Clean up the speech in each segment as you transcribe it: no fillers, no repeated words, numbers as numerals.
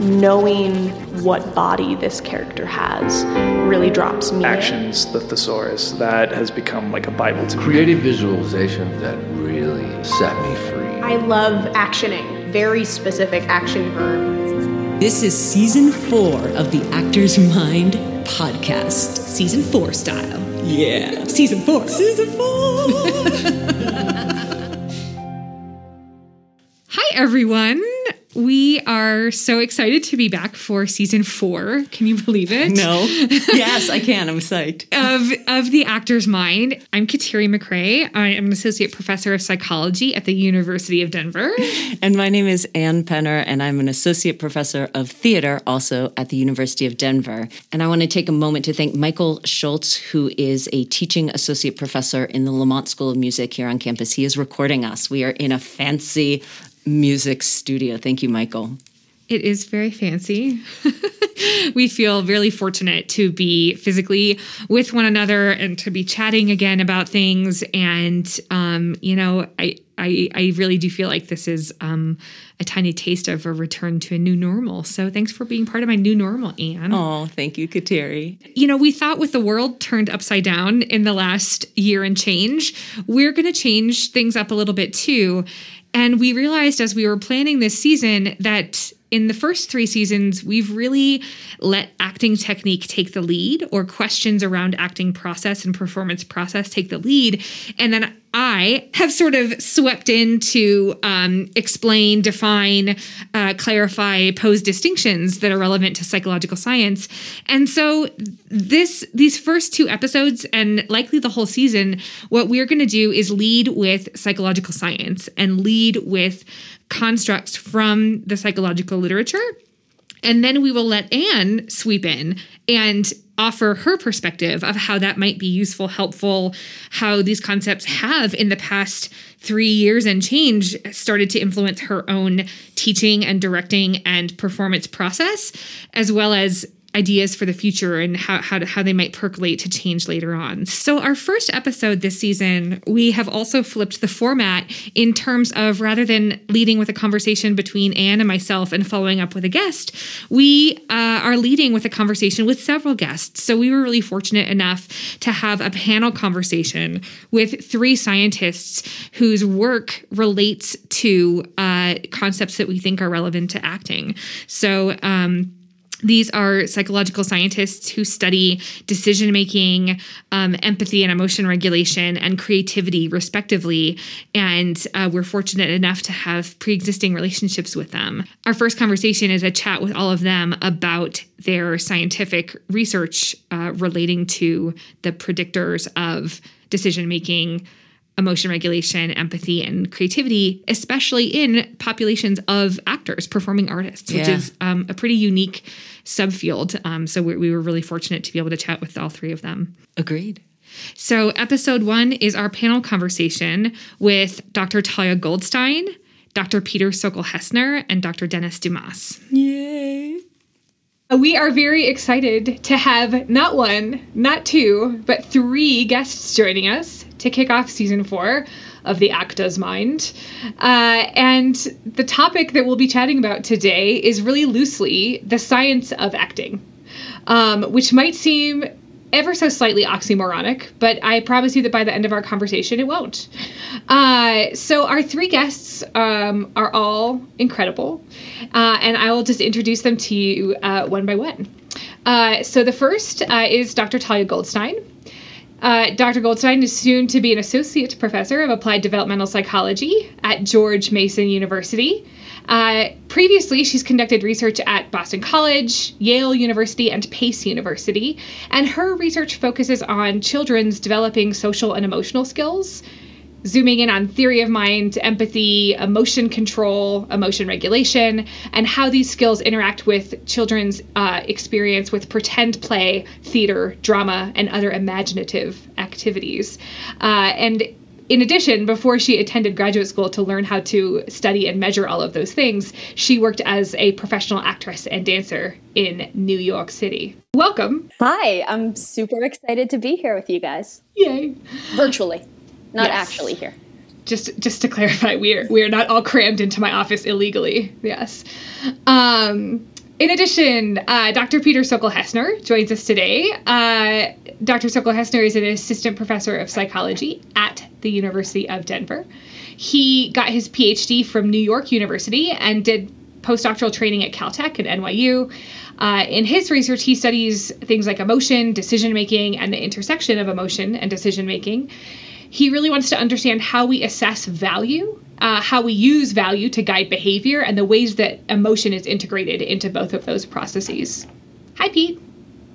Knowing what body this character has really drops me. Actions, the thesaurus, that has become like a Bible to me. Creative visualization that really set me free. I love actioning, very specific action verbs. This is season 4 of the Actor's Mind podcast. Season 4 style. Yeah. Season 4. Season 4! Hi, everyone. We are so excited to be back for season 4. Can you believe it? No. Yes, I can. I'm psyched. Of The Actor's Mind. I'm Kateri McRae. I am an associate professor of psychology at the University of Denver. And my name is Ann Penner, and I'm an associate professor of theater also at the University of Denver. And I want to take a moment to thank Michael Schultz, who is a teaching associate professor in the Lamont School of Music here on campus. He is recording us. We are in a fancy music studio. Thank you, Michael. It is very fancy. We feel really fortunate to be physically with one another and to be chatting again about things. And, I really do feel like this is a tiny taste of a return to a new normal. So thanks for being part of my new normal, Anne. Oh, thank you, Kateri. You know, we thought with the world turned upside down in the last year and change, we're going to change things up a little bit too. And we realized as we were planning this season that in the first 3 seasons, we've really let acting technique take the lead, or questions around acting process and performance process take the lead. And then I have sort of swept in to explain, define, clarify, pose distinctions that are relevant to psychological science. And so these first 2 episodes, and likely the whole season, what we're going to do is lead with psychological science and lead with constructs from the psychological literature. And then we will let Anne sweep in and offer her perspective of how that might be useful, helpful, how these concepts have in the past 3 years and change started to influence her own teaching and directing and performance process, as well as ideas for the future and how they might percolate to change later on. So our first episode this season, we have also flipped the format in terms of rather than leading with a conversation between Anne and myself and following up with a guest, we are leading with a conversation with several guests. So we were really fortunate enough to have a panel conversation with 3 scientists whose work relates to concepts that we think are relevant to acting. So, these are psychological scientists who study decision-making, empathy and emotion regulation, and creativity, respectively, and we're fortunate enough to have pre-existing relationships with them. Our first conversation is a chat with all of them about their scientific research relating to the predictors of decision-making, emotion regulation, empathy, and creativity, especially in populations of actors, performing artists, which is a pretty unique subfield. So we were really fortunate to be able to chat with all 3 of them. Agreed. So episode 1 is our panel conversation with Dr. Thalia Goldstein, Dr. Peter Sokol-Hessner, and Dr. Dennis Dumas. Yay! We are very excited to have not 1, not 2, but 3 guests joining us to kick off season 4 of The Actor's Mind. And the topic that we'll be chatting about today is really loosely the science of acting, which might seem ever so slightly oxymoronic, but I promise you that by the end of our conversation, it won't. So our 3 guests are all incredible, and I will just introduce them to you one by one. So the first is Dr. Thalia Goldstein. Dr. Goldstein is soon to be an associate professor of applied developmental psychology at George Mason University. Previously, she's conducted research at Boston College, Yale University, and Pace University, and her research focuses on children's developing social and emotional skills, zooming in on theory of mind, empathy, emotion control, emotion regulation, and how these skills interact with children's experience with pretend play, theater, drama, and other imaginative activities. And in addition, before she attended graduate school to learn how to study and measure all of those things, she worked as a professional actress and dancer in New York City. Welcome. Hi, I'm super excited to be here with you guys. Yay. Virtually, not actually here. just to clarify, we are not all crammed into my office illegally. Yes. In addition, Dr. Peter Sokol-Hessner joins us today. Dr. Sokol-Hessner is an assistant professor of psychology at the University of Denver. He got his PhD from New York University and did postdoctoral training at Caltech and NYU. In his research, he studies things like emotion, decision-making, and the intersection of emotion and decision-making. He really wants to understand how we assess value, how we use value to guide behavior, and the ways that emotion is integrated into both of those processes. Hi, Pete.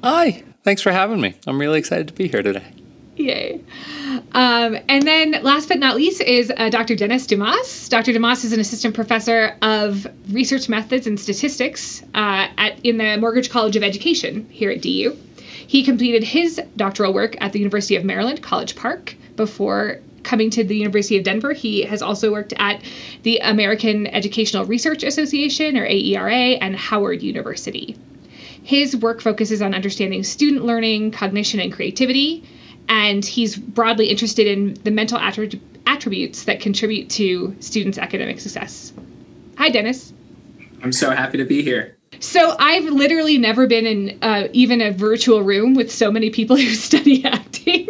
Hi. Thanks for having me. I'm really excited to be here today. Yay. And then last but not least is Dr. Dennis Dumas. Dr. Dumas is an assistant professor of research methods and statistics in the Mortgage College of Education here at DU. He completed his doctoral work at the University of Maryland, College Park. Before coming to the University of Denver, he has also worked at the American Educational Research Association, or AERA, and Howard University. His work focuses on understanding student learning, cognition, and creativity. And he's broadly interested in the mental attributes that contribute to students' academic success. Hi, Dennis. I'm so happy to be here. So I've literally never been in even a virtual room with so many people who study acting.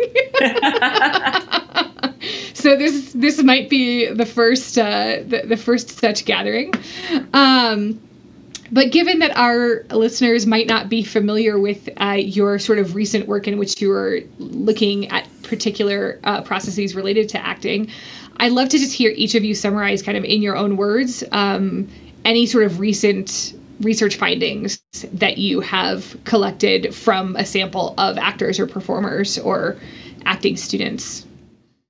So this might be the first first such gathering. But given that our listeners might not be familiar with your sort of recent work in which you were looking at particular processes related to acting, I'd love to just hear each of you summarize kind of in your own words any sort of recent research findings that you have collected from a sample of actors or performers or acting students.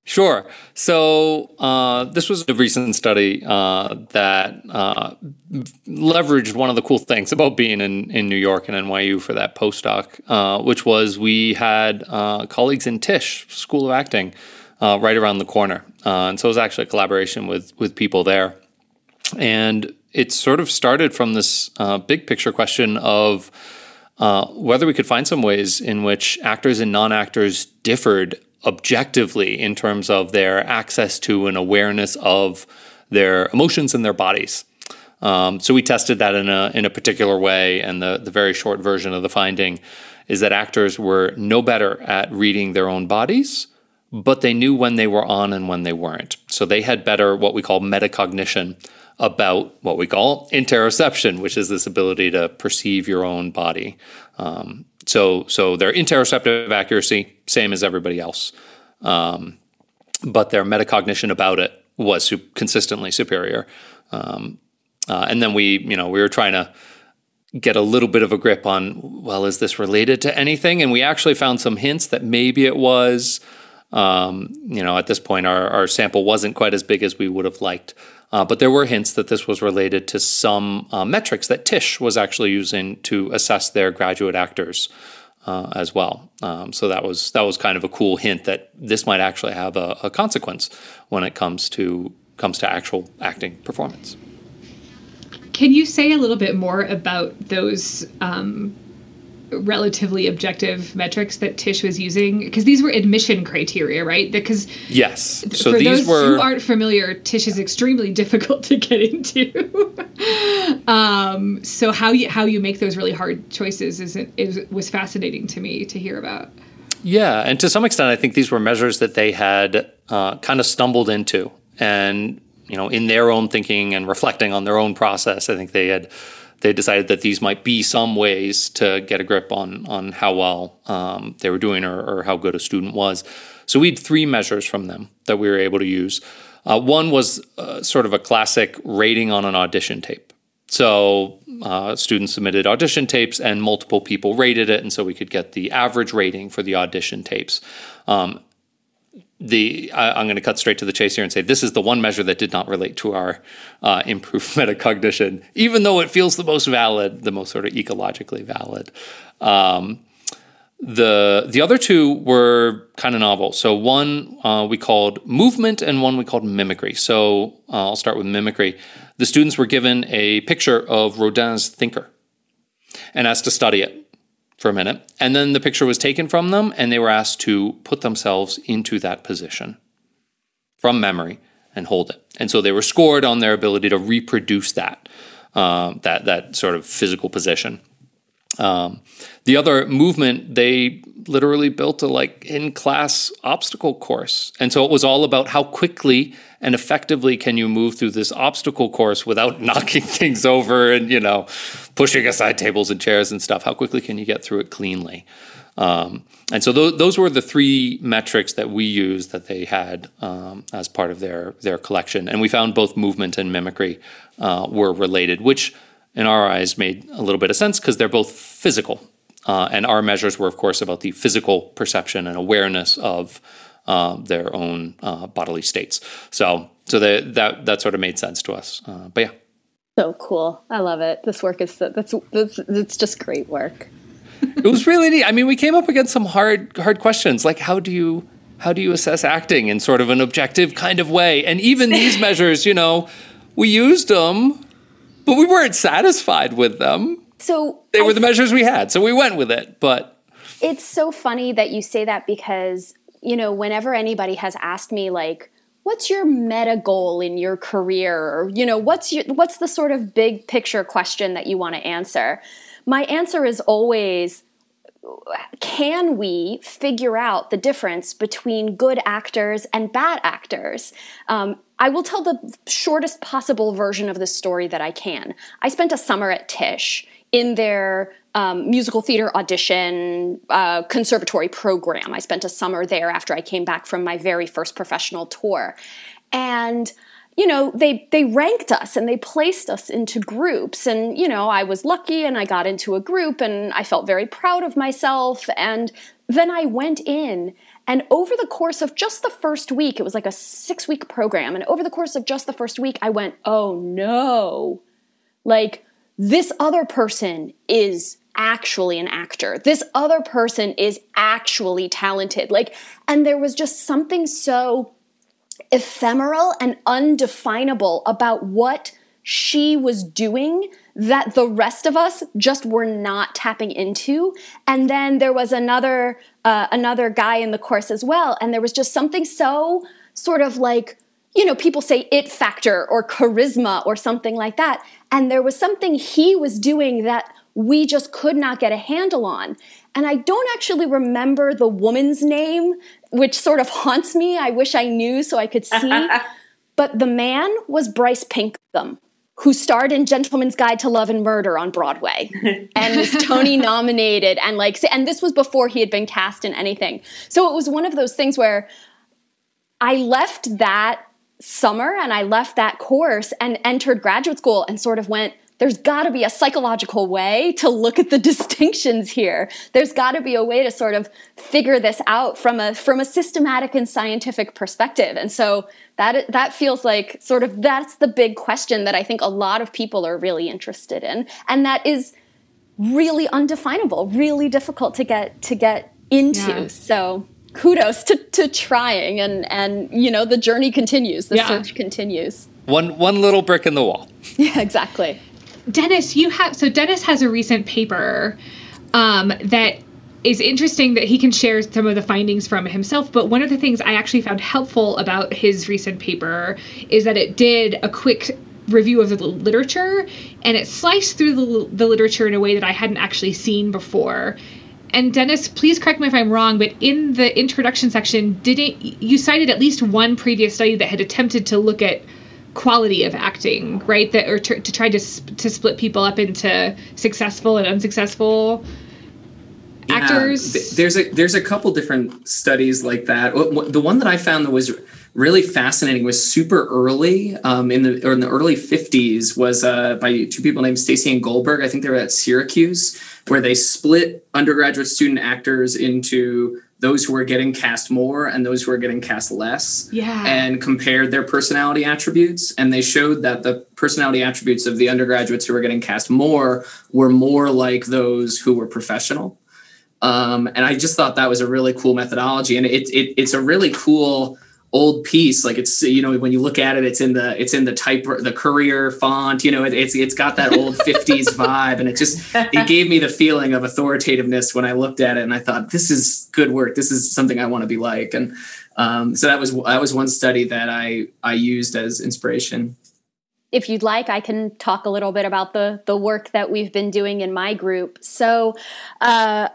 Sure. So this was a recent study that leveraged one of the cool things about being in New York and NYU for that postdoc, which was we had colleagues in Tisch School of Acting right around the corner. And so it was actually a collaboration with people there. And it sort of started from this big picture question of whether we could find some ways in which actors and non-actors differed objectively in terms of their access to and awareness of their emotions and their bodies. So we tested that in a particular way, and the very short version of the finding is that actors were no better at reading their own bodies, but they knew when they were on and when they weren't. So they had better what we call metacognition about what we call interoception, which is this ability to perceive your own body. So their interoceptive accuracy, same as everybody else, but their metacognition about it was consistently superior. And then we were trying to get a little bit of a grip on, well, is this related to anything? And we actually found some hints that maybe it was. At this point, our sample wasn't quite as big as we would have liked. But there were hints that this was related to some metrics that Tisch was actually using to assess their graduate actors as well. So that was kind of a cool hint that this might actually have a consequence when it comes to actual acting performance. Can you say a little bit more about those relatively objective metrics that Tisch was using? Because these were admission criteria, right? Because yes. So for those who aren't familiar, Tisch is extremely difficult to get into. So how you make those really hard choices was fascinating to me to hear about. Yeah, and to some extent, I think these were measures that they had kind of stumbled into, and in their own thinking and reflecting on their own process, I think they decided that these might be some ways to get a grip on how well they were doing or how good a student was. So we had three measures from them that we were able to use. One was sort of a classic rating on an audition tape. So students submitted audition tapes and multiple people rated it, and so we could get the average rating for the audition tapes. I'm going to cut straight to the chase here and say this is the one measure that did not relate to our improved metacognition, even though it feels the most valid, the most sort of ecologically valid. The other two were kind of novel. So one we called movement and one we called mimicry. So I'll start with mimicry. The students were given a picture of Rodin's Thinker and asked to study it for a minute. And then the picture was taken from them and they were asked to put themselves into that position from memory. and hold it. And so they were scored on their ability to reproduce that that sort of physical position. The other movement, they literally built a in-class obstacle course. And so it was all about how quickly and effectively can you move through this obstacle course without knocking things over and, pushing aside tables and chairs and stuff. How quickly can you get through it cleanly? And so those were the three metrics that we used that they had as part of their collection. And we found both movement and mimicry were related, which in our eyes made a little bit of sense because they're both physical. And our measures were, of course, about the physical perception and awareness of their own bodily states. So that sort of made sense to us. But yeah. So cool. I love it. This work is it's just great work. It was really neat. I mean, we came up against some hard questions, like how do you assess acting in sort of an objective kind of way? And even these measures, we used them, but we weren't satisfied with them. So they were the measures we had, so we went with it. But it's so funny that you say that because, whenever anybody has asked me, what's your meta goal in your career? Or, what's the sort of big picture question that you want to answer? My answer is always, can we figure out the difference between good actors and bad actors? I will tell the shortest possible version of this story that I can. I spent a summer at Tisch in their musical theater audition conservatory program. I spent a summer there after I came back from my very first professional tour. And they ranked us and they placed us into groups. And, I was lucky and I got into a group and I felt very proud of myself. And then I went in and over the course of just the first week, it was like a 6-week program. And over the course of just the first week, I went, oh no, this other person is actually an actor. This other person is actually talented. And there was just something so ephemeral and undefinable about what she was doing that the rest of us just were not tapping into. And then there was another guy in the course as well. And there was just something so sort of people say it factor or charisma or something like that. And there was something he was doing that we just could not get a handle on. And I don't actually remember the woman's name, which sort of haunts me. I wish I knew so I could see. But the man was Bryce Pinkham, who starred in Gentleman's Guide to Love and Murder on Broadway and was Tony nominated. And and this was before he had been cast in anything. So it was one of those things where I left that summer and I left that course and entered graduate school and sort of went, there's got to be a psychological way to look at the distinctions here. There's got to be a way to sort of figure this out from a systematic and scientific perspective. And so that feels like sort of that's the big question that I think a lot of people are really interested in. And that is really undefinable, really difficult to get into. Yeah. So kudos to trying and the journey continues, the search continues. One little brick in the wall. Yeah, exactly. Dennis has a recent paper that is interesting that he can share some of the findings from himself. But one of the things I actually found helpful about his recent paper is that it did a quick review of the literature and it sliced through the literature in a way that I hadn't actually seen before. And Dennis, please correct me if I'm wrong, but in the introduction section, you cited at least one previous study that had attempted to look at quality of acting, right? That or to try to split people up into successful and unsuccessful actors. There's a couple different studies like that. The one that I found that was really fascinating was super early in the early 50s was by two people named Stacy and Goldberg. I think they were at Syracuse, where they split undergraduate student actors into those who are getting cast more and those who are getting cast less, and compared their personality attributes. And they showed that the personality attributes of the undergraduates who were getting cast more were more like those who were professional. And I just thought that was a really cool methodology. And it's a really cool old piece. Like it's, you know, when you look at it, it's in the type, the Courier font, you know, it's got that old 50s vibe. And it just, it gave me the feeling of authoritativeness when I looked at it. And I thought, this is good work. This is something I want to be like. And so that was one study that I used as inspiration. If you'd like, I can talk a little bit about the work that we've been doing in my group. So my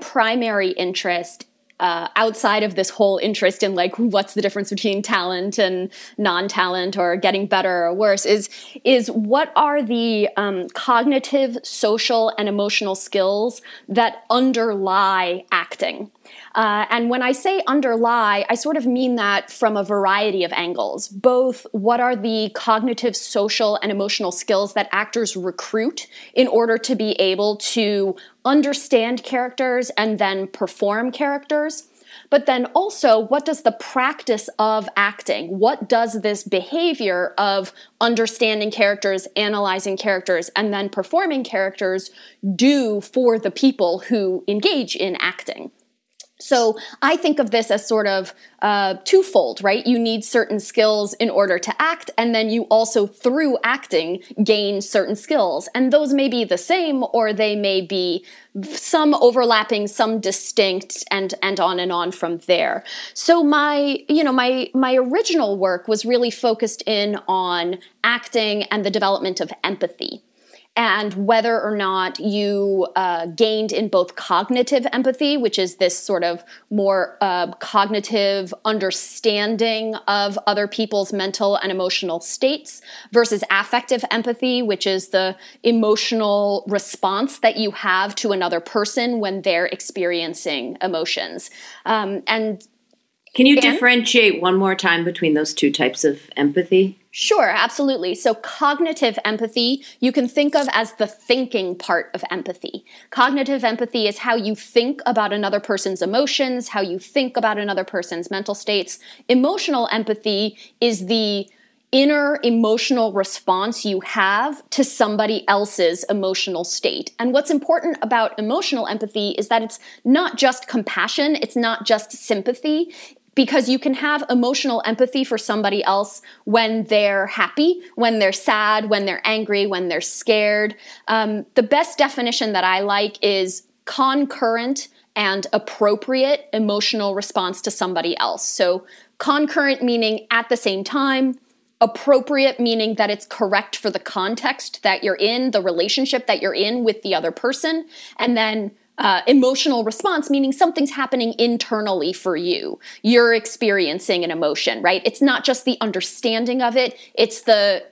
primary interest outside of this whole interest in like what's the difference between talent and non-talent or getting better or worse is what are the cognitive, social, and emotional skills that underlie acting? And when I say underlie, I sort of mean that from a variety of angles. Both what are the cognitive, social, and emotional skills that actors recruit in order to be able to understand characters and then perform characters. But then also, what does the practice of acting, what does this behavior of understanding characters, analyzing characters, and then performing characters do for the people who engage in acting? So I think of this as sort of twofold, right? You need certain skills in order to act, and then you also, through acting, gain certain skills. And those may be the same, or they may be some overlapping, some distinct, and on from there. So my original work was really focused in on acting and the development of empathy, and whether or not you gained in both cognitive empathy, which is this sort of more cognitive understanding of other people's mental and emotional states, versus affective empathy, which is the emotional response that you have to another person when they're experiencing emotions. And can you differentiate one more time between those two types of empathy? Sure, absolutely. So cognitive empathy, you can think of as the thinking part of empathy. Cognitive empathy is how you think about another person's emotions, how you think about another person's mental states. Emotional empathy is the inner emotional response you have to somebody else's emotional state. And what's important about emotional empathy is that it's not just compassion, it's not just sympathy, because you can have emotional empathy for somebody else when they're happy, when they're sad, when they're angry, when they're scared. The best definition that I like is concurrent and appropriate emotional response to somebody else. So concurrent meaning at the same time, appropriate meaning that it's correct for the context that you're in, the relationship that you're in with the other person, and then emotional response, meaning something's happening internally for you. You're experiencing an emotion, right? It's not just the understanding of it. It's the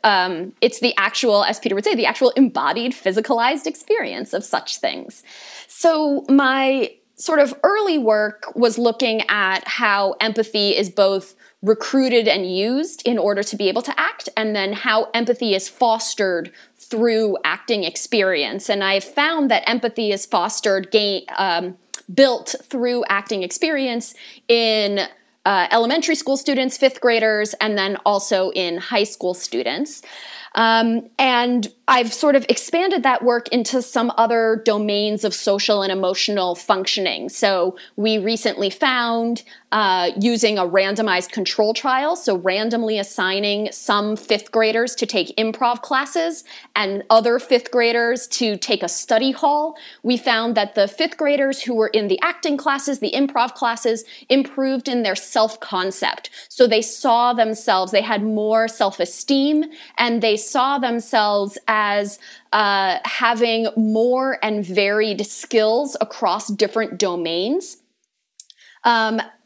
actual, as Peter would say, the actual embodied, physicalized experience of such things. So my sort of early work was looking at how empathy is both recruited and used in order to be able to act, and then how empathy is fostered through acting experience. And I found that empathy is fostered, built through acting experience in elementary school students, fifth graders, and then also in high school students. And I've sort of expanded that work into some other domains of social and emotional functioning. So we recently found using a randomized control trial, so randomly assigning some fifth graders to take improv classes and other fifth graders to take a study hall, we found that the fifth graders who were in the acting classes, the improv classes, improved in their self-concept. So they saw themselves, they had more self-esteem, and they saw themselves as having more and varied skills across different domains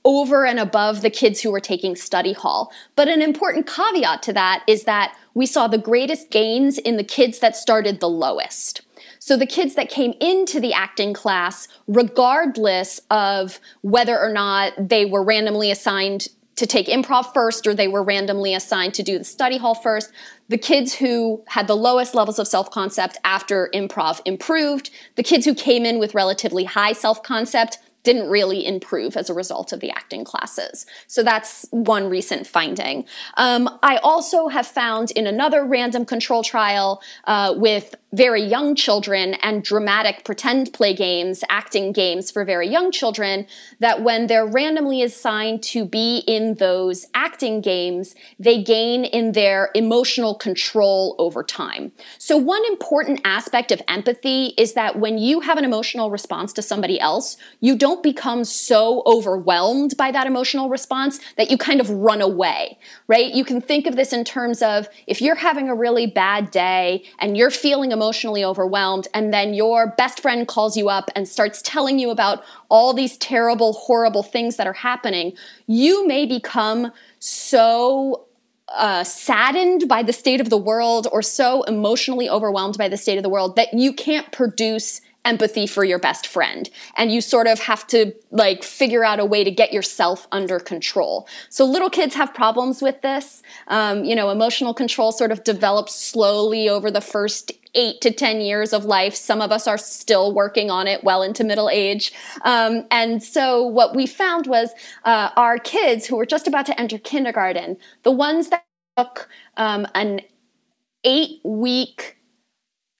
over and above the kids who were taking study hall. But an important caveat to that is that we saw the greatest gains in the kids that started the lowest. So the kids that came into the acting class, regardless of whether or not they were randomly assigned to take improv first or they were randomly assigned to do the study hall first, the kids who had the lowest levels of self-concept after improv improved. The kids who came in with relatively high self-concept didn't really improve as a result of the acting classes. So that's one recent finding. I also have found in another random control trial with very young children and dramatic pretend play games, acting games for very young children, that when they're randomly assigned to be in those acting games, they gain in their emotional control over time. So one important aspect of empathy is that when you have an emotional response to somebody else, you don't become so overwhelmed by that emotional response that you kind of run away, right? You can think of this in terms of if you're having a really bad day and you're feeling emotionally overwhelmed, and then your best friend calls you up and starts telling you about all these terrible, horrible things that are happening, you may become so saddened by the state of the world or so emotionally overwhelmed by the state of the world that you can't produce empathy for your best friend. And you sort of have to like figure out a way to get yourself under control. So little kids have problems with this. You know, emotional control sort of develops slowly over the first 8 to 10 years of life. Some of us are still working on it well into middle age. And so what we found was our kids who were just about to enter kindergarten, the ones that took an 8-week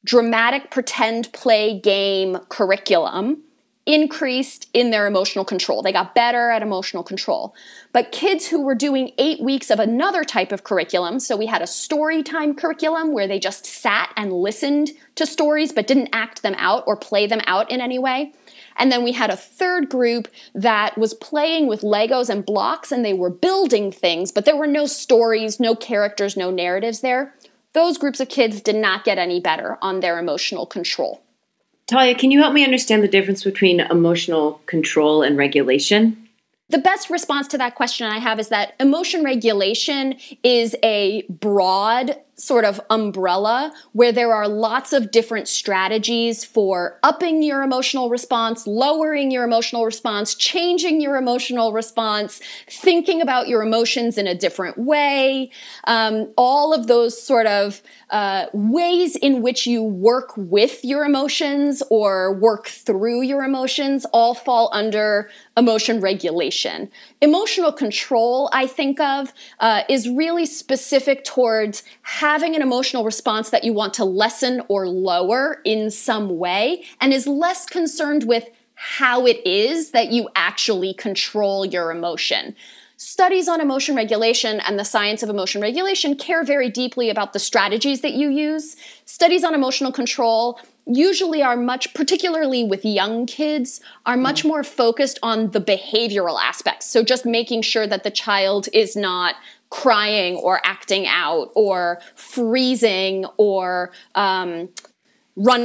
dramatic pretend play game curriculum, increased in their emotional control. They got better at emotional control. But kids who were doing 8 weeks of another type of curriculum, so we had a story time curriculum where they just sat and listened to stories but didn't act them out or play them out in any way. And then we had a third group that was playing with Legos and blocks and they were building things, but there were no stories, no characters, no narratives there. Those groups of kids did not get any better on their emotional control. Thalia, can you help me understand the difference between emotional control and regulation? The best response to that question I have is that emotion regulation is a broad sort of umbrella where there are lots of different strategies for upping your emotional response, lowering your emotional response, changing your emotional response, thinking about your emotions in a different way, all of those sort of ways in which you work with your emotions or work through your emotions all fall under emotion regulation. Emotional control, I think of, is really specific towards having an emotional response that you want to lessen or lower in some way, and is less concerned with how it is that you actually control your emotion. Studies on emotion regulation and the science of emotion regulation care very deeply about the strategies that you use. Studies on emotional control usually are much, particularly with young kids, are much more focused on the behavioral aspects. So just making sure that the child is not crying or acting out or freezing or running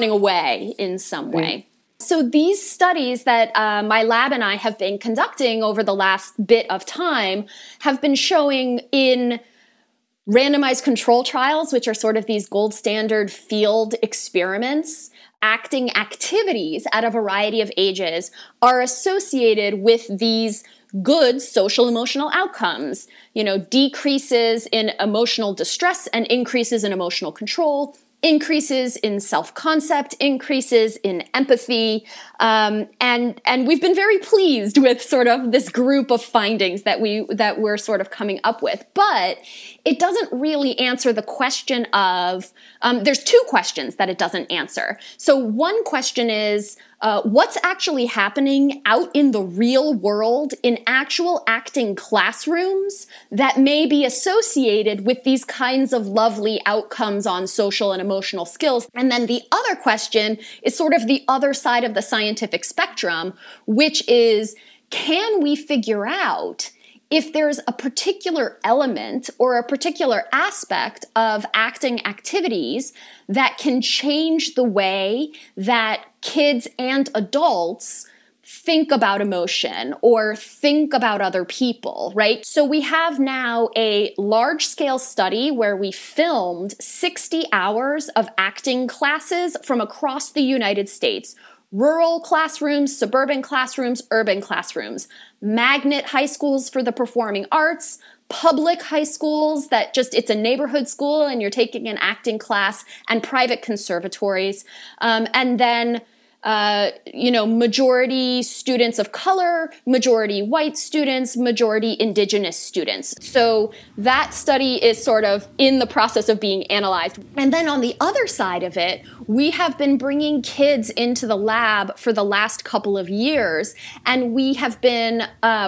away in some way. So these studies that my lab and I have been conducting over the last bit of time have been showing in randomized control trials, which are sort of these gold standard field experiments, acting activities at a variety of ages are associated with these good social emotional outcomes, you know, decreases in emotional distress and increases in emotional control, increases in self-concept, increases in empathy. And we've been very pleased with sort of this group of findings that we're sort of coming up with. But it doesn't really answer the question of, there's two questions that it doesn't answer. So one question is, what's actually happening out in the real world in actual acting classrooms that may be associated with these kinds of lovely outcomes on social and emotional skills? And then the other question is sort of the other side of the scientific spectrum, which is, can we figure out if there's a particular element or a particular aspect of acting activities that can change the way that kids and adults think about emotion or think about other people, right? So we have now a large-scale study where we filmed 60 hours of acting classes from across the United States. Rural classrooms, suburban classrooms, urban classrooms, magnet high schools for the performing arts, public high schools that just, it's a neighborhood school and you're taking an acting class, and private conservatories. And then majority students of color, majority white students, majority indigenous students. So that study is sort of in the process of being analyzed. And then on the other side of it, we have been bringing kids into the lab for the last couple of years, and we have been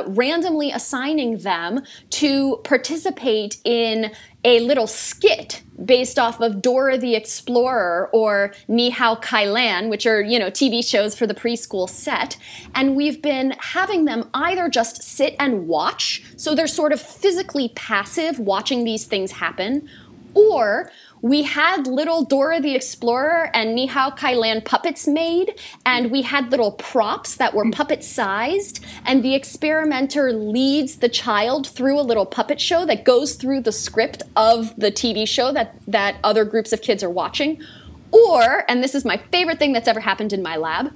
randomly assigning them to participate in a little skit based off of Dora the Explorer or Ni Hao Kai Lan, which are, TV shows for the preschool set. And we've been having them either just sit and watch, so they're sort of physically passive watching these things happen, or we had little Dora the Explorer and Ni Hao Kai Lan puppets made, and we had little props that were puppet-sized, and the experimenter leads the child through a little puppet show that goes through the script of the TV show that other groups of kids are watching. Or, and this is my favorite thing that's ever happened in my lab,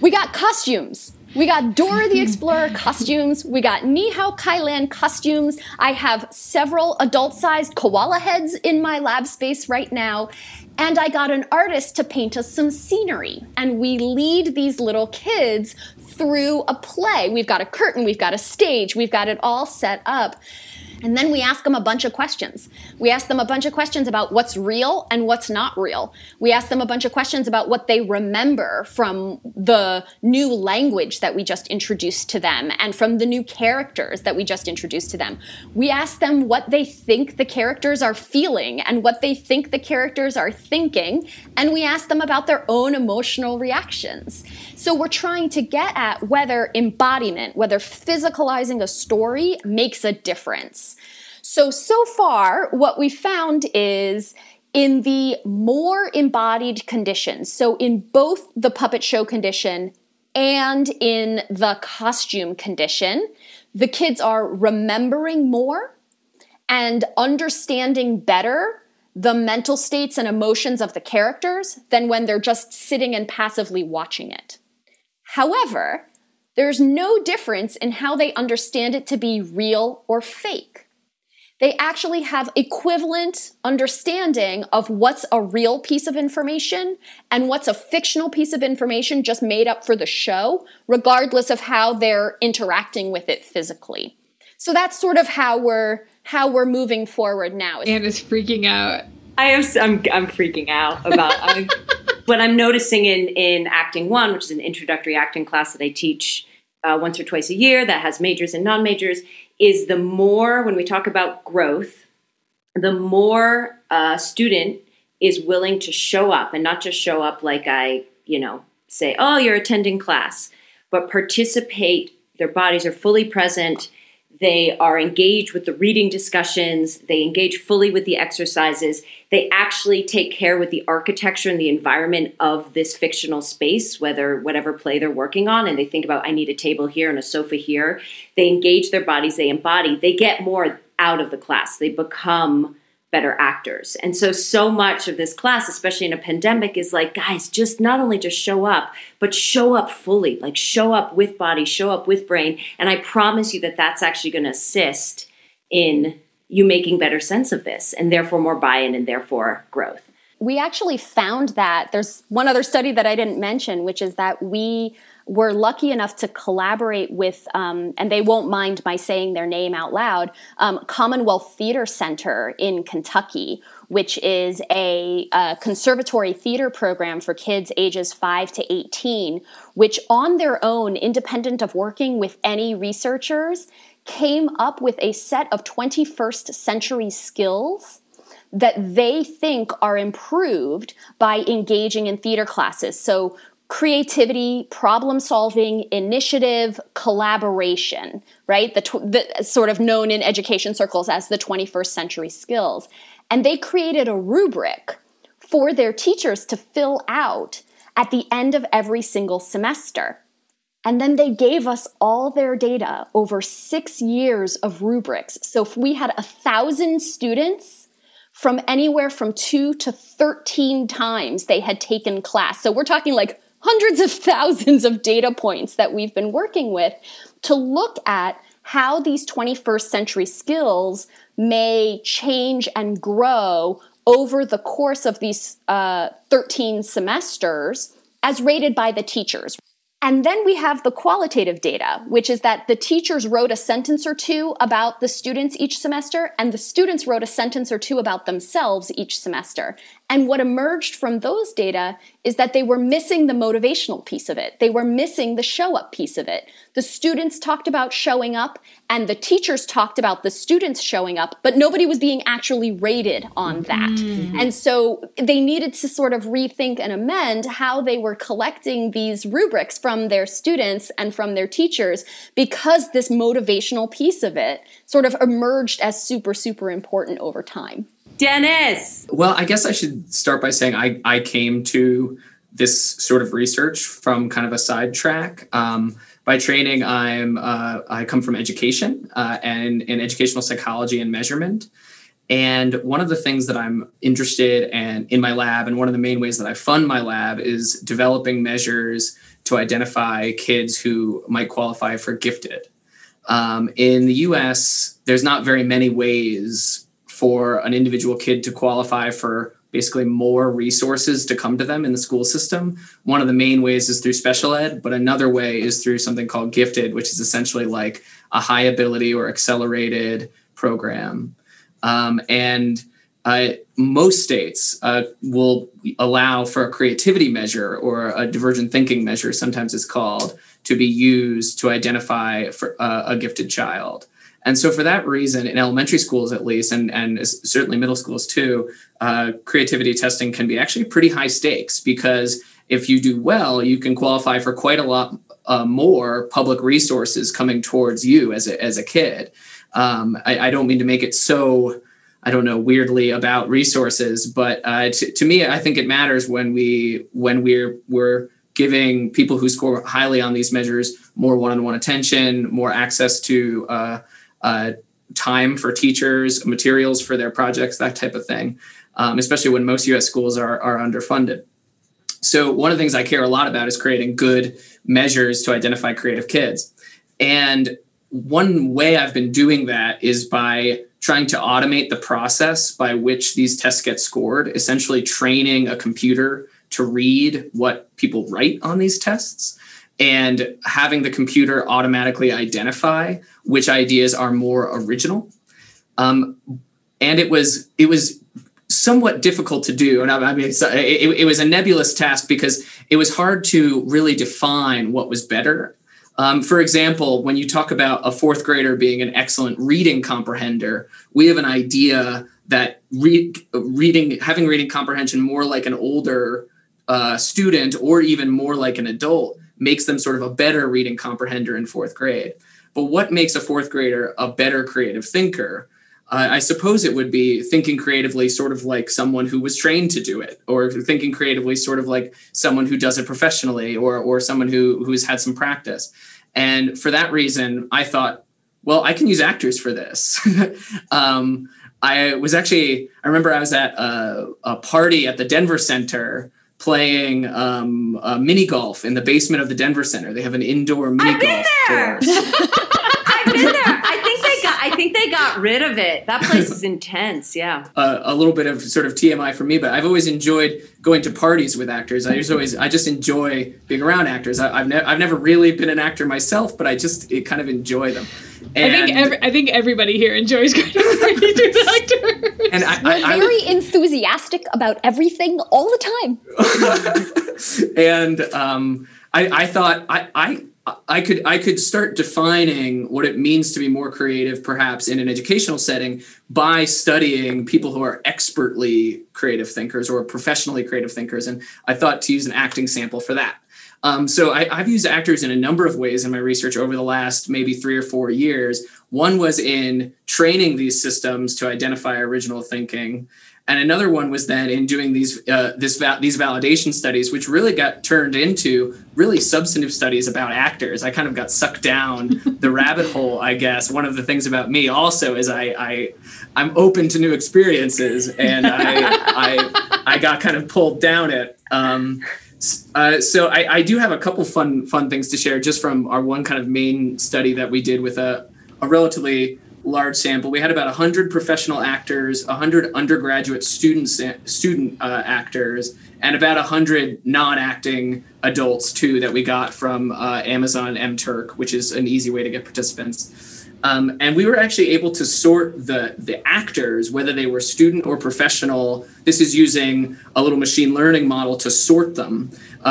we got costumes. We got Dora the Explorer costumes. We got Ni Hao Kai Lan costumes. I have several adult-sized koala heads in my lab space right now. And I got an artist to paint us some scenery. And we lead these little kids through a play. We've got a curtain. We've got a stage. We've got it all set up. And then we ask them a bunch of questions. We ask them a bunch of questions about what's real and what's not real. We ask them a bunch of questions about what they remember from the new language that we just introduced to them and from the new characters that we just introduced to them. We ask them what they think the characters are feeling and what they think the characters are thinking. And we ask them about their own emotional reactions. So we're trying to get at whether embodiment, whether physicalizing a story makes a difference. So far, what we found is in the more embodied conditions, so in both the puppet show condition and in the costume condition, the kids are remembering more and understanding better the mental states and emotions of the characters than when they're just sitting and passively watching it. However, there's no difference in how they understand it to be real or fake. They actually have equivalent understanding of what's a real piece of information and what's a fictional piece of information just made up for the show, regardless of how they're interacting with it physically. So that's sort of how we're moving forward now. Anna's freaking out. I'm freaking out about what I'm noticing in Acting 1, which is an introductory acting class that I teach once or twice a year that has majors and non-majors, is the more, when we talk about growth, the more a student is willing to show up, and not just show up like I, say, oh, you're attending class, but participate. Their bodies are fully present. They are engaged with the reading discussions. They engage fully with the exercises. They actually take care with the architecture and the environment of this fictional space, whatever play they're working on. And they think about, I need a table here and a sofa here. They engage their bodies. They embody. They get more out of the class. They become better actors. And so much of this class, especially in a pandemic, is like, guys, just not only just show up, but show up fully, like show up with body, show up with brain. And I promise you that that's actually going to assist in you making better sense of this and therefore more buy-in and therefore growth. We actually found that there's one other study that I didn't mention, which is that we were lucky enough to collaborate with, and they won't mind my saying their name out loud, Commonwealth Theater Center in Kentucky, which is a conservatory theater program for kids ages 5 to 18, which on their own, independent of working with any researchers, came up with a set of 21st century skills that they think are improved by engaging in theater classes. So creativity, problem solving, initiative, collaboration, right? The sort of known in education circles as the 21st century skills. And they created a rubric for their teachers to fill out at the end of every single semester. And then they gave us all their data over 6 years of rubrics. So if we had 1,000 students, from anywhere from 2 to 13 times they had taken class. So we're talking like hundreds of thousands of data points that we've been working with to look at how these 21st century skills may change and grow over the course of these 13 semesters as rated by the teachers. And then we have the qualitative data, which is that the teachers wrote a sentence or two about the students each semester, and the students wrote a sentence or two about themselves each semester. And what emerged from those data is that they were missing the motivational piece of it. They were missing the show-up piece of it. The students talked about showing up, and the teachers talked about the students showing up, but nobody was being actually rated on that. Mm-hmm. And so they needed to sort of rethink and amend how they were collecting these rubrics from their students and from their teachers, because this motivational piece of it sort of emerged as super, super important over time. Dennis! Well, I guess I should start by saying I came to this sort of research from kind of a sidetrack. By training, I come from education and in educational psychology and measurement. And one of the things that I'm interested in my lab, and one of the main ways that I fund my lab, is developing measures to identify kids who might qualify for gifted. In the US, there's not very many ways for an individual kid to qualify for basically more resources to come to them in the school system. One of the main ways is through special ed, but another way is through something called gifted, which is essentially like a high ability or accelerated program. Most states will allow for a creativity measure, or a divergent thinking measure, sometimes it's called, to be used to identify for a gifted child. And so for that reason, in elementary schools at least, and certainly middle schools too, creativity testing can be actually pretty high stakes, because if you do well, you can qualify for quite a lot more public resources coming towards you as a kid. I don't mean to make it so, I don't know, weirdly about resources, but to me, I think it matters when we're giving people who score highly on these measures more one-on-one attention, more access to time for teachers, materials for their projects, that type of thing, especially when most U.S. schools are underfunded. So one of the things I care a lot about is creating good measures to identify creative kids. And one way I've been doing that is by trying to automate the process by which these tests get scored, essentially training a computer to read what people write on these tests, and having the computer automatically identify which ideas are more original. And it was somewhat difficult to do. And I mean, it was a nebulous task, because it was hard to really define what was better. For example, when you talk about a fourth grader being an excellent reading comprehender, we have an idea that having reading comprehension more like an older student, or even more like an adult, makes them sort of a better reading comprehender in fourth grade. But what makes a fourth grader a better creative thinker? I suppose it would be thinking creatively sort of like someone who was trained to do it, or thinking creatively sort of like someone who does it professionally, or someone who's had some practice. And for that reason, I thought, well, I can use actors for this. I remember I was at a party at the Denver Center playing mini golf in the basement of the Denver Center. They have an indoor mini golf course. I've been there. I think they got rid of it. That place is intense, yeah. A little bit of sort of TMI for me, but I've always enjoyed going to parties with actors. I just enjoy being around actors. I've never really been an actor myself, but I kind of enjoy them. And I think everybody here enjoys going to parties with actors. And We're very enthusiastic about everything all the time. And I thought I could start defining what it means to be more creative, perhaps in an educational setting, by studying people who are expertly creative thinkers or professionally creative thinkers. And I thought to use an acting sample for that. So I've used actors in a number of ways in my research over the last maybe 3 or 4 years. One was in training these systems to identify original thinking. And another one was then in doing these validation studies, which really got turned into really substantive studies about actors. I kind of got sucked down the rabbit hole, I guess. One of the things about me also is I'm open to new experiences, and I got kind of pulled down it. So I do have a couple fun things to share just from our one kind of main study that we did with a relatively large sample. We had about 100 professional actors, 100 undergraduate student actors, and about 100 non-acting adults, too, that we got from Amazon MTurk, which is an easy way to get participants. And we were actually able to sort the actors, whether they were student or professional. This is using a little machine learning model to sort them.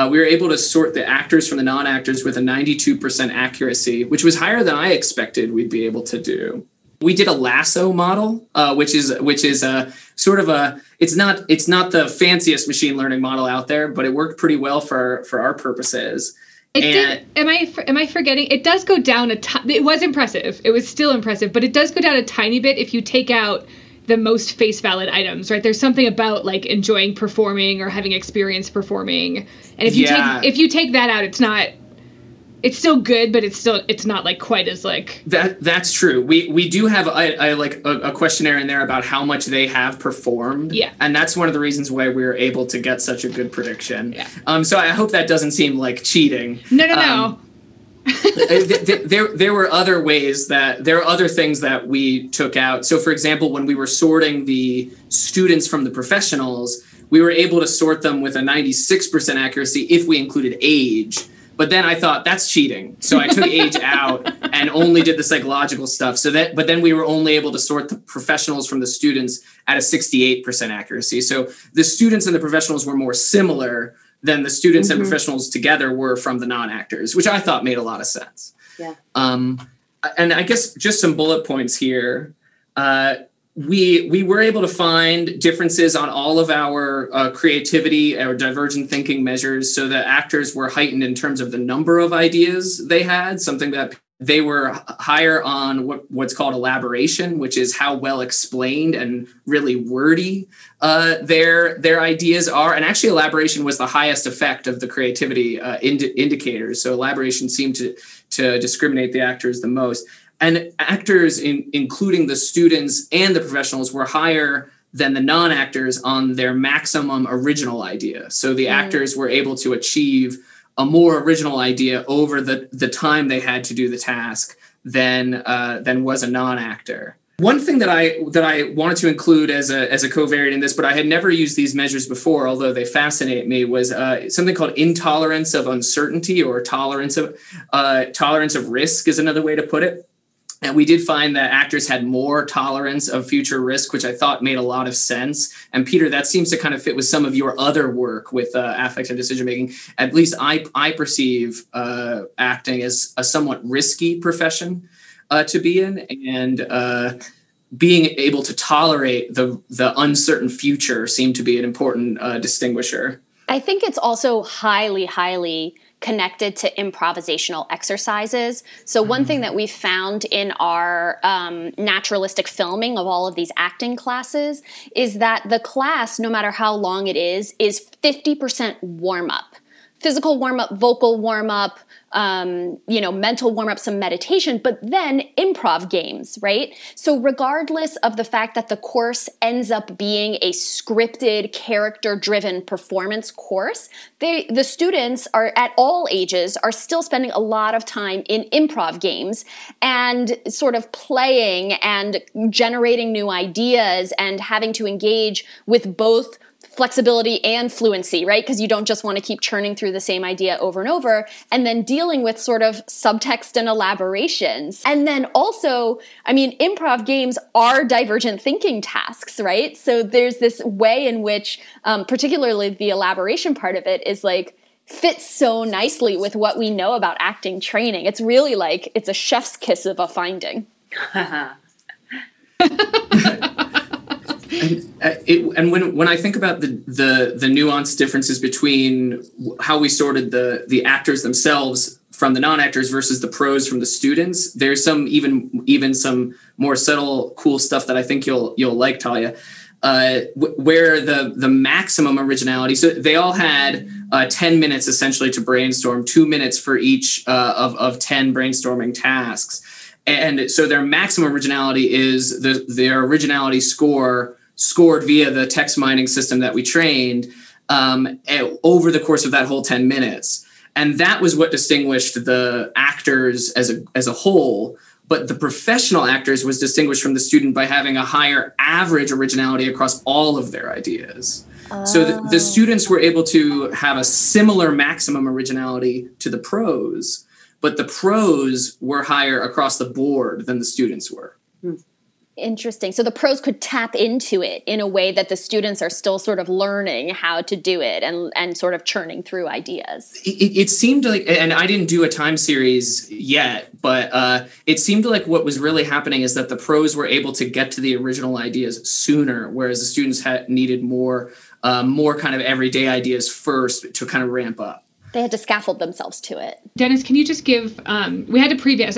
We were able to sort the actors from the non-actors with a 92% accuracy, which was higher than I expected we'd be able to do. We did a lasso model, which is a sort of a, it's not the fanciest machine learning model out there, but it worked pretty well for our purposes. Am I forgetting? It does go down it was impressive. It was still impressive, but it does go down a tiny bit if you take out the most face valid items, right? There's something about like enjoying performing or having experience performing, and if you take that out, it's not. It's still good, but it's not like quite as like that. That's true. We do have a questionnaire in there about how much they have performed. Yeah. And that's one of the reasons why we were able to get such a good prediction. Yeah. So I hope that doesn't seem like cheating. No. There are other things that we took out. So, for example, when we were sorting the students from the professionals, we were able to sort them with a 96% accuracy if we included age. But then I thought, that's cheating. So I took age out and only did the psychological stuff. But then we were only able to sort the professionals from the students at a 68% accuracy. So the students and the professionals were more similar than the students and professionals together were from the non-actors, which I thought made a lot of sense. Yeah. And I guess just some bullet points here. We were able to find differences on all of our creativity or divergent thinking measures. So the actors were heightened in terms of the number of ideas they had, something that they were higher on what's called elaboration, which is how well explained and really wordy their ideas are. And actually elaboration was the highest effect of the creativity indicators. So elaboration seemed to discriminate the actors the most. And actors, including the students and the professionals, were higher than the non-actors on their maximum original idea. So the actors were able to achieve a more original idea over the time they had to do the task than was a non-actor. One thing that I wanted to include as a covariate in this, but I had never used these measures before, although they fascinate me, was something called intolerance of uncertainty, or tolerance of risk is another way to put it. And we did find that actors had more tolerance of future risk, which I thought made a lot of sense. And Peter, that seems to kind of fit with some of your other work with affective decision-making. At least I perceive acting as a somewhat risky profession to be in. And being able to tolerate the uncertain future seemed to be an important distinguisher. I think it's also highly, highly connected to improvisational exercises. So one thing that we found in our naturalistic filming of all of these acting classes is that the class, no matter how long it is 50% warm-up. Physical warm-up, vocal warm-up, mental warm-up, some meditation, but then improv games, right? So regardless of the fact that the course ends up being a scripted, character-driven performance course, the students are at all ages are still spending a lot of time in improv games and sort of playing and generating new ideas and having to engage with both flexibility and fluency, right? Because you don't just want to keep churning through the same idea over and over, and then dealing with sort of subtext and elaborations. And then also, I mean, improv games are divergent thinking tasks, right? So there's this way in which, particularly the elaboration part of it is like, fits so nicely with what we know about acting training. It's really like, it's a chef's kiss of a finding. And when I think about the nuanced differences between how we sorted the actors themselves from the non-actors versus the pros from the students, there's some even some more subtle cool stuff that I think you'll like, Thalia, where the maximum originality. So they all had 10 minutes essentially to brainstorm, 2 minutes for each of 10 brainstorming tasks. And so their maximum originality is their originality score scored via the text mining system that we trained over the course of that whole 10 minutes. And that was what distinguished the actors as a whole But the professional actors was distinguished from the student by having a higher average originality across all of their ideas. Oh. So the students were able to have a similar maximum originality to the pros, but the pros were higher across the board than the students were. Interesting. So the pros could tap into it in a way that the students are still sort of learning how to do it and sort of churning through ideas. It seemed like, and I didn't do a time series yet, but it seemed like what was really happening is that the pros were able to get to the original ideas sooner, whereas the students needed more kind of everyday ideas first to kind of ramp up. They had to scaffold themselves to it. Dennis, can you just give, we had a previous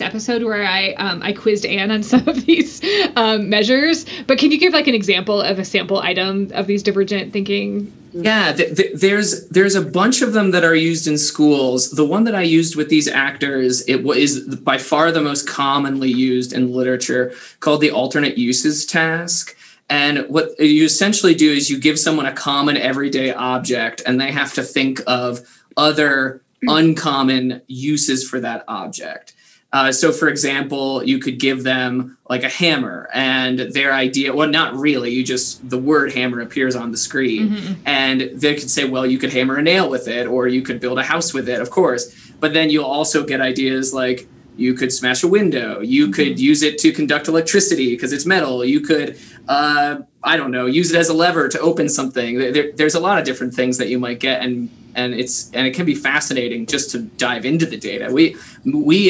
episode where I quizzed Anne on some of these measures, but can you give like an example of a sample item of these divergent thinking? Yeah, there's a bunch of them that are used in schools. The one that I used with these actors, it is by far the most commonly used in literature, called the alternate uses task. And what you essentially do is you give someone a common everyday object and they have to think of other uncommon uses for that object. So, for example, you could give them like a hammer and their idea, well, not really, the word hammer appears on the screen and they could say, well, you could hammer a nail with it or you could build a house with it, of course. But then you'll also get ideas like, you could smash a window. You could use it to conduct electricity because it's metal. You could, I don't know, use it as a lever to open something. There's a lot of different things that you might get, and it can be fascinating just to dive into the data. We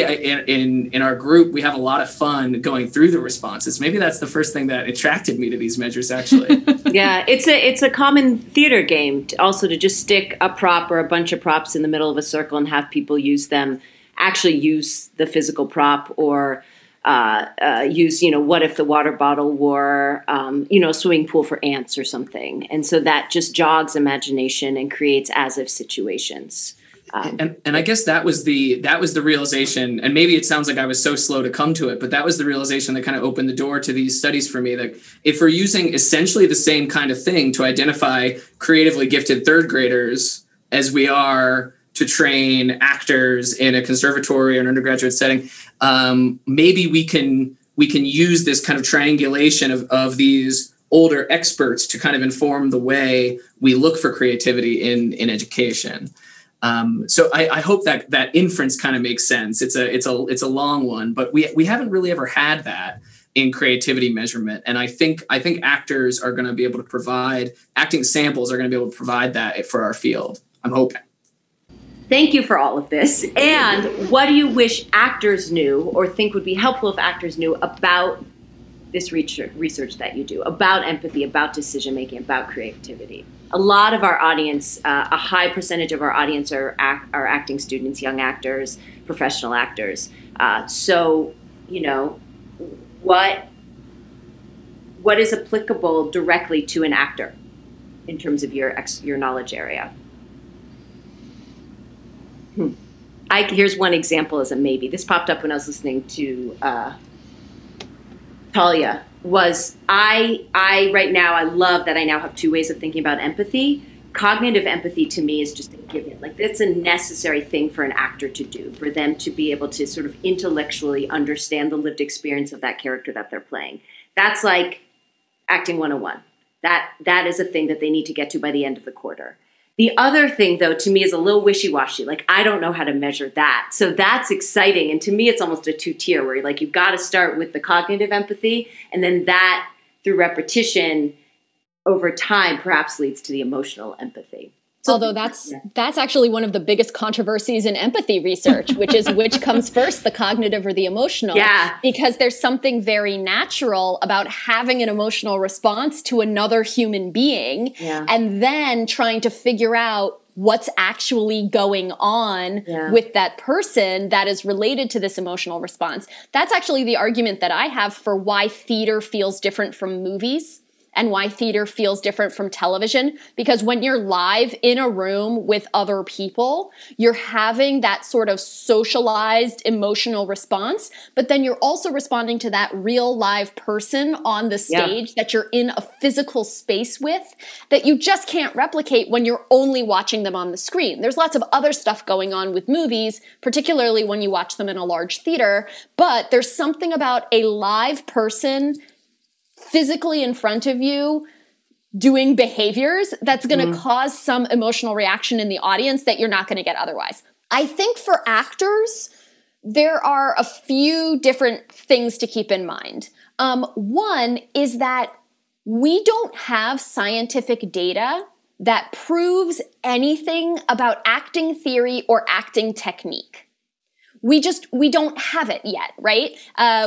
in our group, we have a lot of fun going through the responses. Maybe that's the first thing that attracted me to these measures, actually. Yeah, it's a common theater game also to just stick a prop or a bunch of props in the middle of a circle and have people use them. Actually use the physical prop or use, what if the water bottle wore, swimming pool for ants or something. And so that just jogs imagination and creates as if situations. And I guess that was the realization, and maybe it sounds like I was so slow to come to it, but that was the realization that kind of opened the door to these studies for me. Like if we're using essentially the same kind of thing to identify creatively gifted third graders as we are to train actors in a conservatory or an undergraduate setting, maybe we can use this kind of triangulation of these older experts to kind of inform the way we look for creativity in education. So I hope that inference kind of makes sense. It's a long one, but we haven't really ever had that in creativity measurement. And I think actors are going to be able to provide, acting samples are going to be able to provide that for our field. I'm hoping. Thank you for all of this. And what do you wish actors knew or think would be helpful if actors knew about this research that you do, about empathy, about decision-making, about creativity? A lot of our audience, a high percentage of our audience are acting students, young actors, professional actors. What is applicable directly to an actor in terms of your knowledge area? Here's one example as a maybe. This popped up when I was listening to Thalia. I love that I now have two ways of thinking about empathy. Cognitive empathy to me is just a given. Like that's a necessary thing for an actor to do, for them to be able to sort of intellectually understand the lived experience of that character that they're playing. That's like acting 101. That is a thing that they need to get to by the end of the quarter. The other thing, though, to me is a little wishy-washy. Like, I don't know how to measure that. So that's exciting. And to me, it's almost a two-tier where you're like, you've got to start with the cognitive empathy. And then that, through repetition, over time, perhaps leads to the emotional empathy. Although that's actually one of the biggest controversies in empathy research, which is which comes first, the cognitive or the emotional. Yeah. Because there's something very natural about having an emotional response to another human being and then trying to figure out what's actually going on with that person that is related to this emotional response. That's actually the argument that I have for why theater feels different from movies. and why theater feels different from television, because when you're live in a room with other people, you're having that sort of socialized emotional response, but then you're also responding to that real live person on the stage that you're in a physical space with that you just can't replicate when you're only watching them on the screen. There's lots of other stuff going on with movies, particularly when you watch them in a large theater, but there's something about a live person physically in front of you doing behaviors that's going to cause some emotional reaction in the audience that you're not going to get otherwise. I think for actors, there are a few different things to keep in mind. One is that we don't have scientific data that proves anything about acting theory or acting technique. We don't have it yet, right?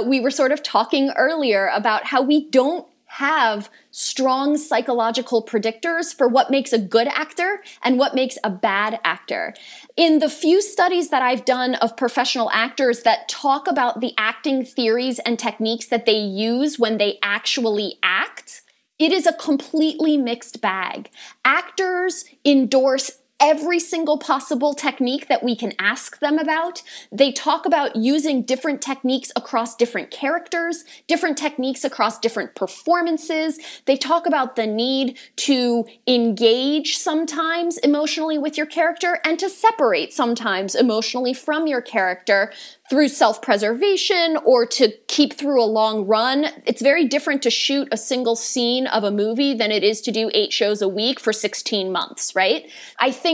We were sort of talking earlier about how we don't have strong psychological predictors for what makes a good actor and what makes a bad actor. In the few studies that I've done of professional actors that talk about the acting theories and techniques that they use when they actually act, it is a completely mixed bag. Actors endorse every single possible technique that we can ask them about. They talk about using different techniques across different characters, different techniques across different performances. They talk about the need to engage sometimes emotionally with your character and to separate sometimes emotionally from your character through self-preservation or to keep through a long run. It's very different to shoot a single scene of a movie than it is to do 8 shows a week for 16 months, right? I think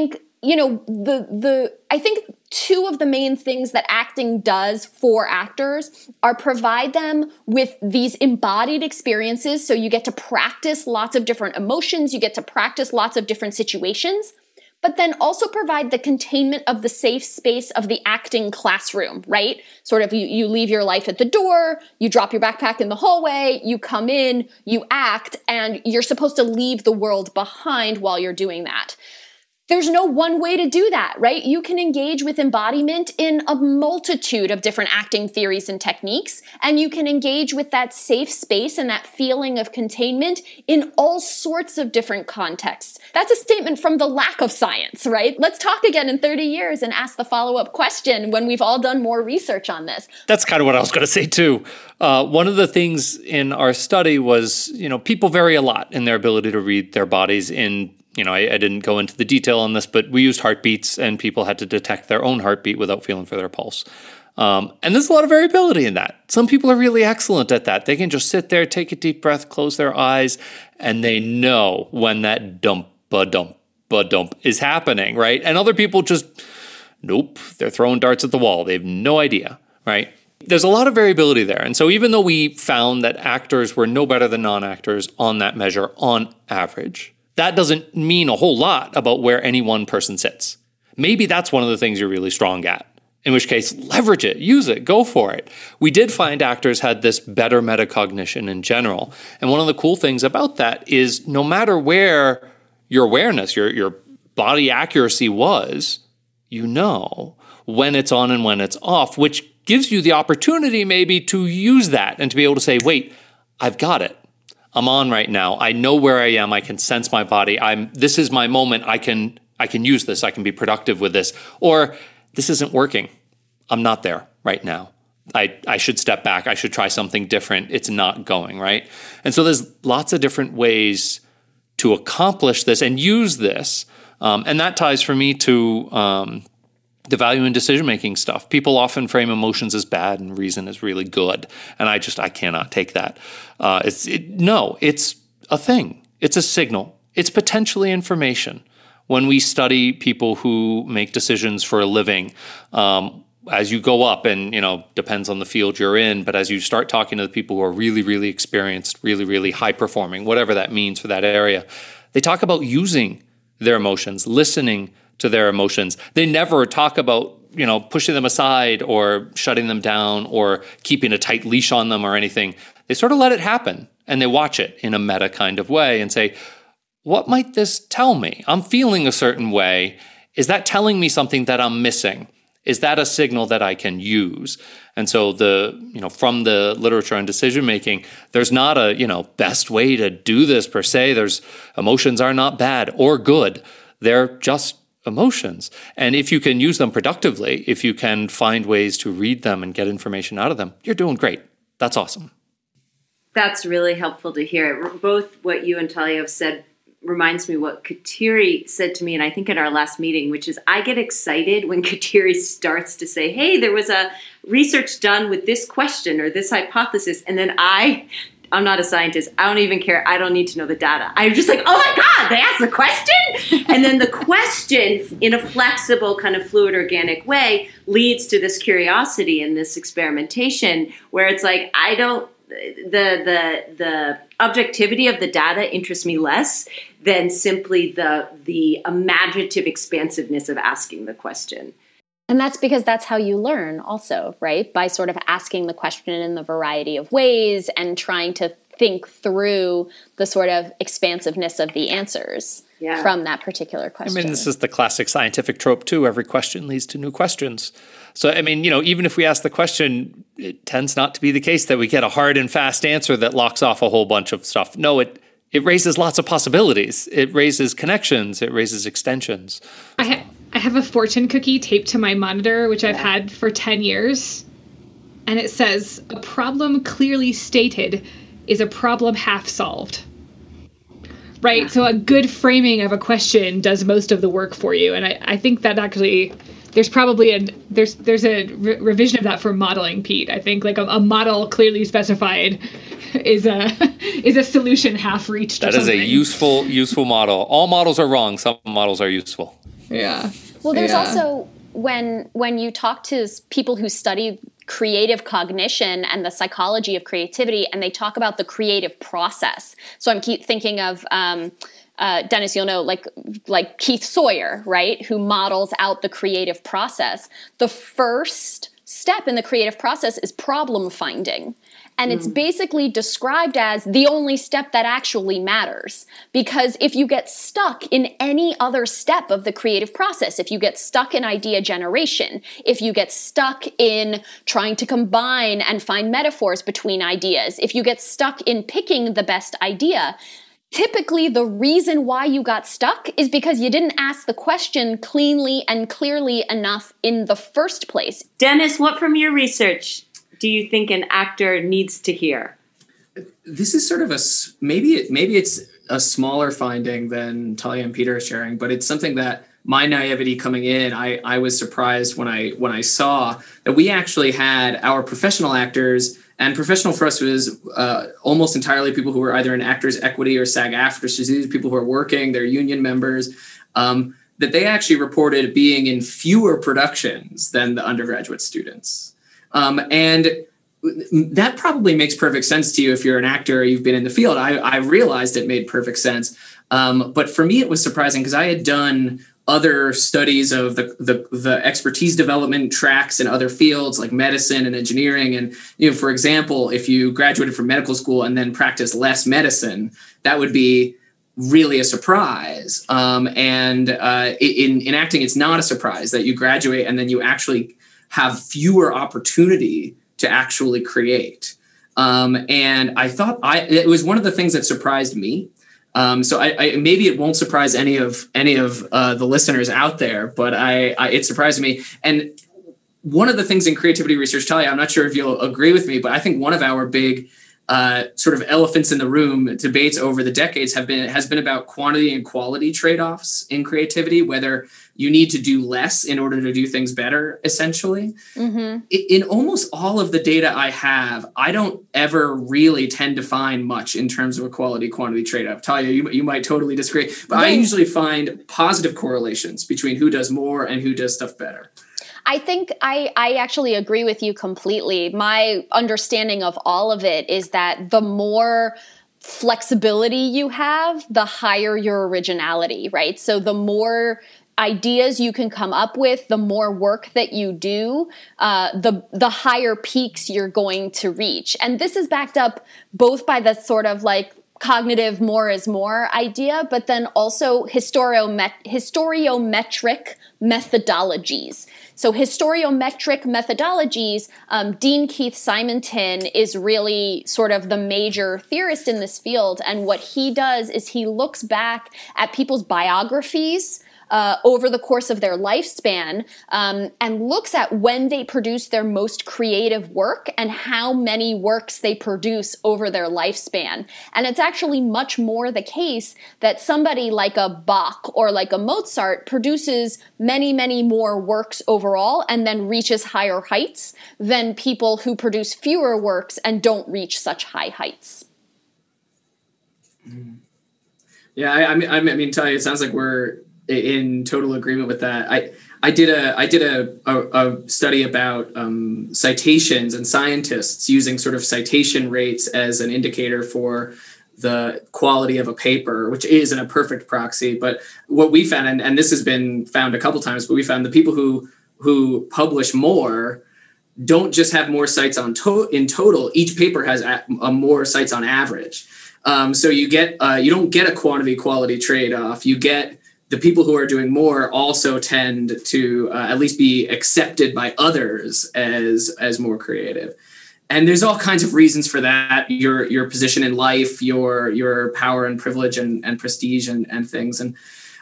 two of the main things that acting does for actors are provide them with these embodied experiences. So you get to practice lots of different emotions, you get to practice lots of different situations, but then also provide the containment of the safe space of the acting classroom, right? Sort of you leave your life at the door, you drop your backpack in the hallway, you come in, you act, and you're supposed to leave the world behind while you're doing that. There's no one way to do that, right? You can engage with embodiment in a multitude of different acting theories and techniques, and you can engage with that safe space and that feeling of containment in all sorts of different contexts. That's a statement from the lack of science, right? Let's talk again in 30 years and ask the follow-up question when we've all done more research on this. That's kind of what I was going to say too. One of the things in our study was, people vary a lot in their ability to read their bodies in I didn't go into the detail on this, but we used heartbeats and people had to detect their own heartbeat without feeling for their pulse. And there's a lot of variability in that. Some people are really excellent at that. They can just sit there, take a deep breath, close their eyes, and they know when that dump is happening, right? And other people just, nope, they're throwing darts at the wall. They have no idea, right? There's a lot of variability there. And so even though we found that actors were no better than non-actors on that measure on average, that doesn't mean a whole lot about where any one person sits. Maybe that's one of the things you're really strong at, in which case leverage it, use it, go for it. We did find actors had this better metacognition in general. And one of the cool things about that is no matter where your awareness, your body accuracy was, you know when it's on and when it's off, which gives you the opportunity maybe to use that and to be able to say, wait, I've got it. I'm on right now. I know where I am. I can sense my body. This is my moment. I can use this. I can be productive with this. Or this isn't working. I'm not there right now. I should step back. I should try something different. It's not going, right? And so there's lots of different ways to accomplish this and use this. And that ties for me to the value in decision-making stuff. People often frame emotions as bad and reason as really good. And I cannot take that. It's a thing. It's a signal. It's potentially information. When we study people who make decisions for a living, as you go up and, depends on the field you're in, but as you start talking to the people who are really, really experienced, really, really high-performing, whatever that means for that area, they talk about using their emotions, listening to their emotions. They never talk about, pushing them aside or shutting them down or keeping a tight leash on them or anything. They sort of let it happen and they watch it in a meta kind of way and say, what might this tell me? I'm feeling a certain way. Is that telling me something that I'm missing? Is that a signal that I can use? And so from the literature on decision making, there's not a, best way to do this per se. There's emotions are not bad or good. They're just emotions. And if you can use them productively, if you can find ways to read them and get information out of them, you're doing great. That's awesome. That's really helpful to hear. Both what you and Thalia have said reminds me what Kateri said to me, and I think at our last meeting, which is I get excited when Kateri starts to say, hey, there was a research done with this question or this hypothesis, and then I'm not a scientist. I don't even care. I don't need to know the data. I'm just like, oh my God, they asked the question? And then the question, in a flexible kind of fluid organic way, leads to this curiosity and this experimentation where it's like, the objectivity of the data interests me less than simply the imaginative expansiveness of asking the question. And that's because that's how you learn also, right? By sort of asking the question in the variety of ways and trying to think through the sort of expansiveness of the answers from that particular question. I mean, this is the classic scientific trope too. Every question leads to new questions. So, I mean, even if we ask the question, it tends not to be the case that we get a hard and fast answer that locks off a whole bunch of stuff. No, it raises lots of possibilities. It raises connections. It raises extensions. I have a fortune cookie taped to my monitor, which I've had for 10 years. And it says, a problem clearly stated is a problem half solved. Right? Yeah. So a good framing of a question does most of the work for you. And I think that actually, there's probably a revision of that for modeling, Pete. I think like a model clearly specified is a solution half reached. That is a useful model. All models are wrong. Some models are useful. Yeah. Well, there's also when you talk to people who study creative cognition and the psychology of creativity, and they talk about the creative process. So I'm keep thinking of Dennis, you'll know, like Keith Sawyer, right, who models out the creative process. The first step in the creative process is problem finding. And it's basically described as the only step that actually matters. Because if you get stuck in any other step of the creative process, if you get stuck in idea generation, if you get stuck in trying to combine and find metaphors between ideas, if you get stuck in picking the best idea, typically the reason why you got stuck is because you didn't ask the question cleanly and clearly enough in the first place. Dennis, what from your research do you think an actor needs to hear? This is sort of maybe it's a smaller finding than Thalia and Peter are sharing, but it's something that my naivety coming in, I was surprised when I saw that we actually had our professional actors, and professional for us was almost entirely people who were either in Actors' Equity or SAG-AFTRA, so these are people who are working, they're union members, that they actually reported being in fewer productions than the undergraduate students. And that probably makes perfect sense to you if you're an actor or you've been in the field. I realized it made perfect sense. But for me, it was surprising because I had done other studies of the expertise development tracks in other fields like medicine and engineering. And, for example, if you graduated from medical school and then practiced less medicine, that would be really a surprise. And in acting, it's not a surprise that you graduate and then you actually have fewer opportunity to actually create. And I thought it was one of the things that surprised me. So maybe it won't surprise any of the listeners out there, but it surprised me. And one of the things in creativity research, Thalia, I'm not sure if you'll agree with me, but I think one of our big sort of elephants in the room debates over the decades has been about quantity and quality trade-offs in creativity, whether you need to do less in order to do things better, essentially. Mm-hmm. In almost all of the data I have, I don't ever really tend to find much in terms of a quality-quantity trade-off. Thalia, you might totally disagree, but I usually find positive correlations between who does more and who does stuff better. I think I actually agree with you completely. My understanding of all of it is that the more flexibility you have, the higher your originality, right? So the more ideas you can come up with, the more work that you do, the higher peaks you're going to reach. And this is backed up both by the sort of like cognitive more is more idea, but then also historiometric methodologies. So historiometric methodologies, Dean Keith Simonton is really sort of the major theorist in this field. And what he does is he looks back at people's biographies over the course of their lifespan, and looks at when they produce their most creative work and how many works they produce over their lifespan. And it's actually much more the case that somebody like a Bach or like a Mozart produces many, many more works overall and then reaches higher heights than people who produce fewer works and don't reach such high heights. Yeah, I mean, Thalia, it sounds like we're in total agreement with that. I did a study about citations and scientists using sort of citation rates as an indicator for the quality of a paper, which isn't a perfect proxy. But what we found, and this has been found a couple times, but we found the people who publish more don't just have more cites in total. Each paper has more cites on average. So you get you don't get a quantity quality trade off. You get the people who are doing more also tend to at least be accepted by others as more creative. And there's all kinds of reasons for that. Your position in life, your power and privilege and prestige and things. And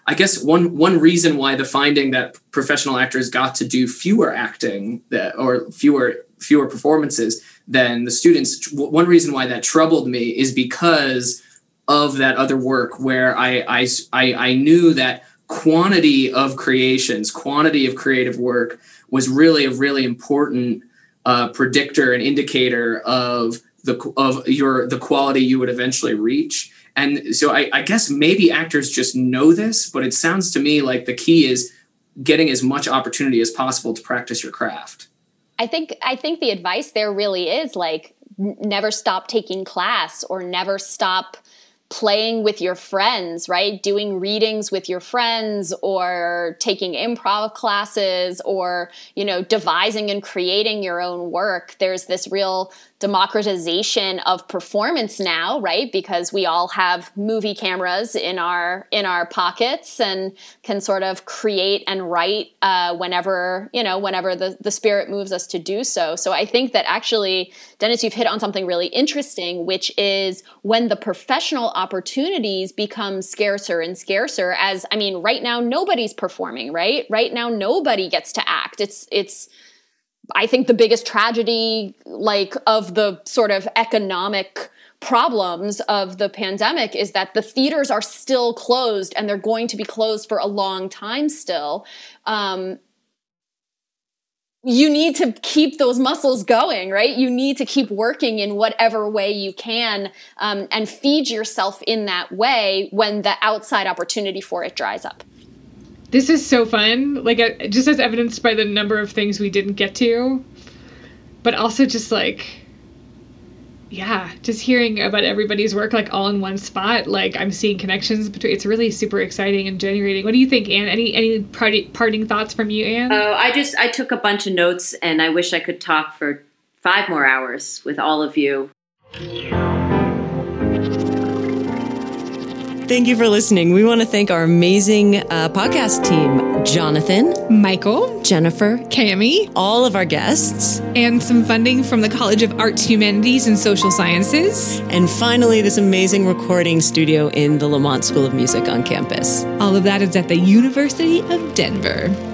I guess one reason why the finding that professional actors got to do fewer acting or fewer performances than the students, one reason why that troubled me is because of that other work where I knew that quantity of creations, quantity of creative work was really a really important predictor and indicator of the quality you would eventually reach. And so I guess maybe actors just know this, but it sounds to me like the key is getting as much opportunity as possible to practice your craft. I think the advice there really is like never stop taking class or never stop playing with your friends, right? Doing readings with your friends or taking improv classes or, you know, devising and creating your own work. There's this real democratization of performance now, right? Because we all have movie cameras in our pockets and can sort of create and write whenever the spirit moves us to do so. So I think that actually, Dennis, you've hit on something really interesting, which is when the professional opportunities become scarcer and scarcer. As I mean, right now nobody's performing, right? Right now nobody gets to act. It's I think the biggest tragedy, like, of the sort of economic problems of the pandemic is that the theaters are still closed and they're going to be closed for a long time still. You need to keep those muscles going, right? You need to keep working in whatever way you can and feed yourself in that way when the outside opportunity for it dries up. This is so fun, like just as evidenced by the number of things we didn't get to, but also just like, yeah, just hearing about everybody's work like all in one spot, like I'm seeing connections between, it's really super exciting and generating. What do you think, Anne? Any parting thoughts from you, Anne? Oh, I took a bunch of notes and I wish I could talk for 5 more hours with all of you. Thank you for listening. We want to thank our amazing podcast team, Jonathan, Michael, Jennifer, Cami, all of our guests, and some funding from the College of Arts, Humanities, and Social Sciences. And finally, this amazing recording studio in the Lamont School of Music on campus. All of that is at the University of Denver.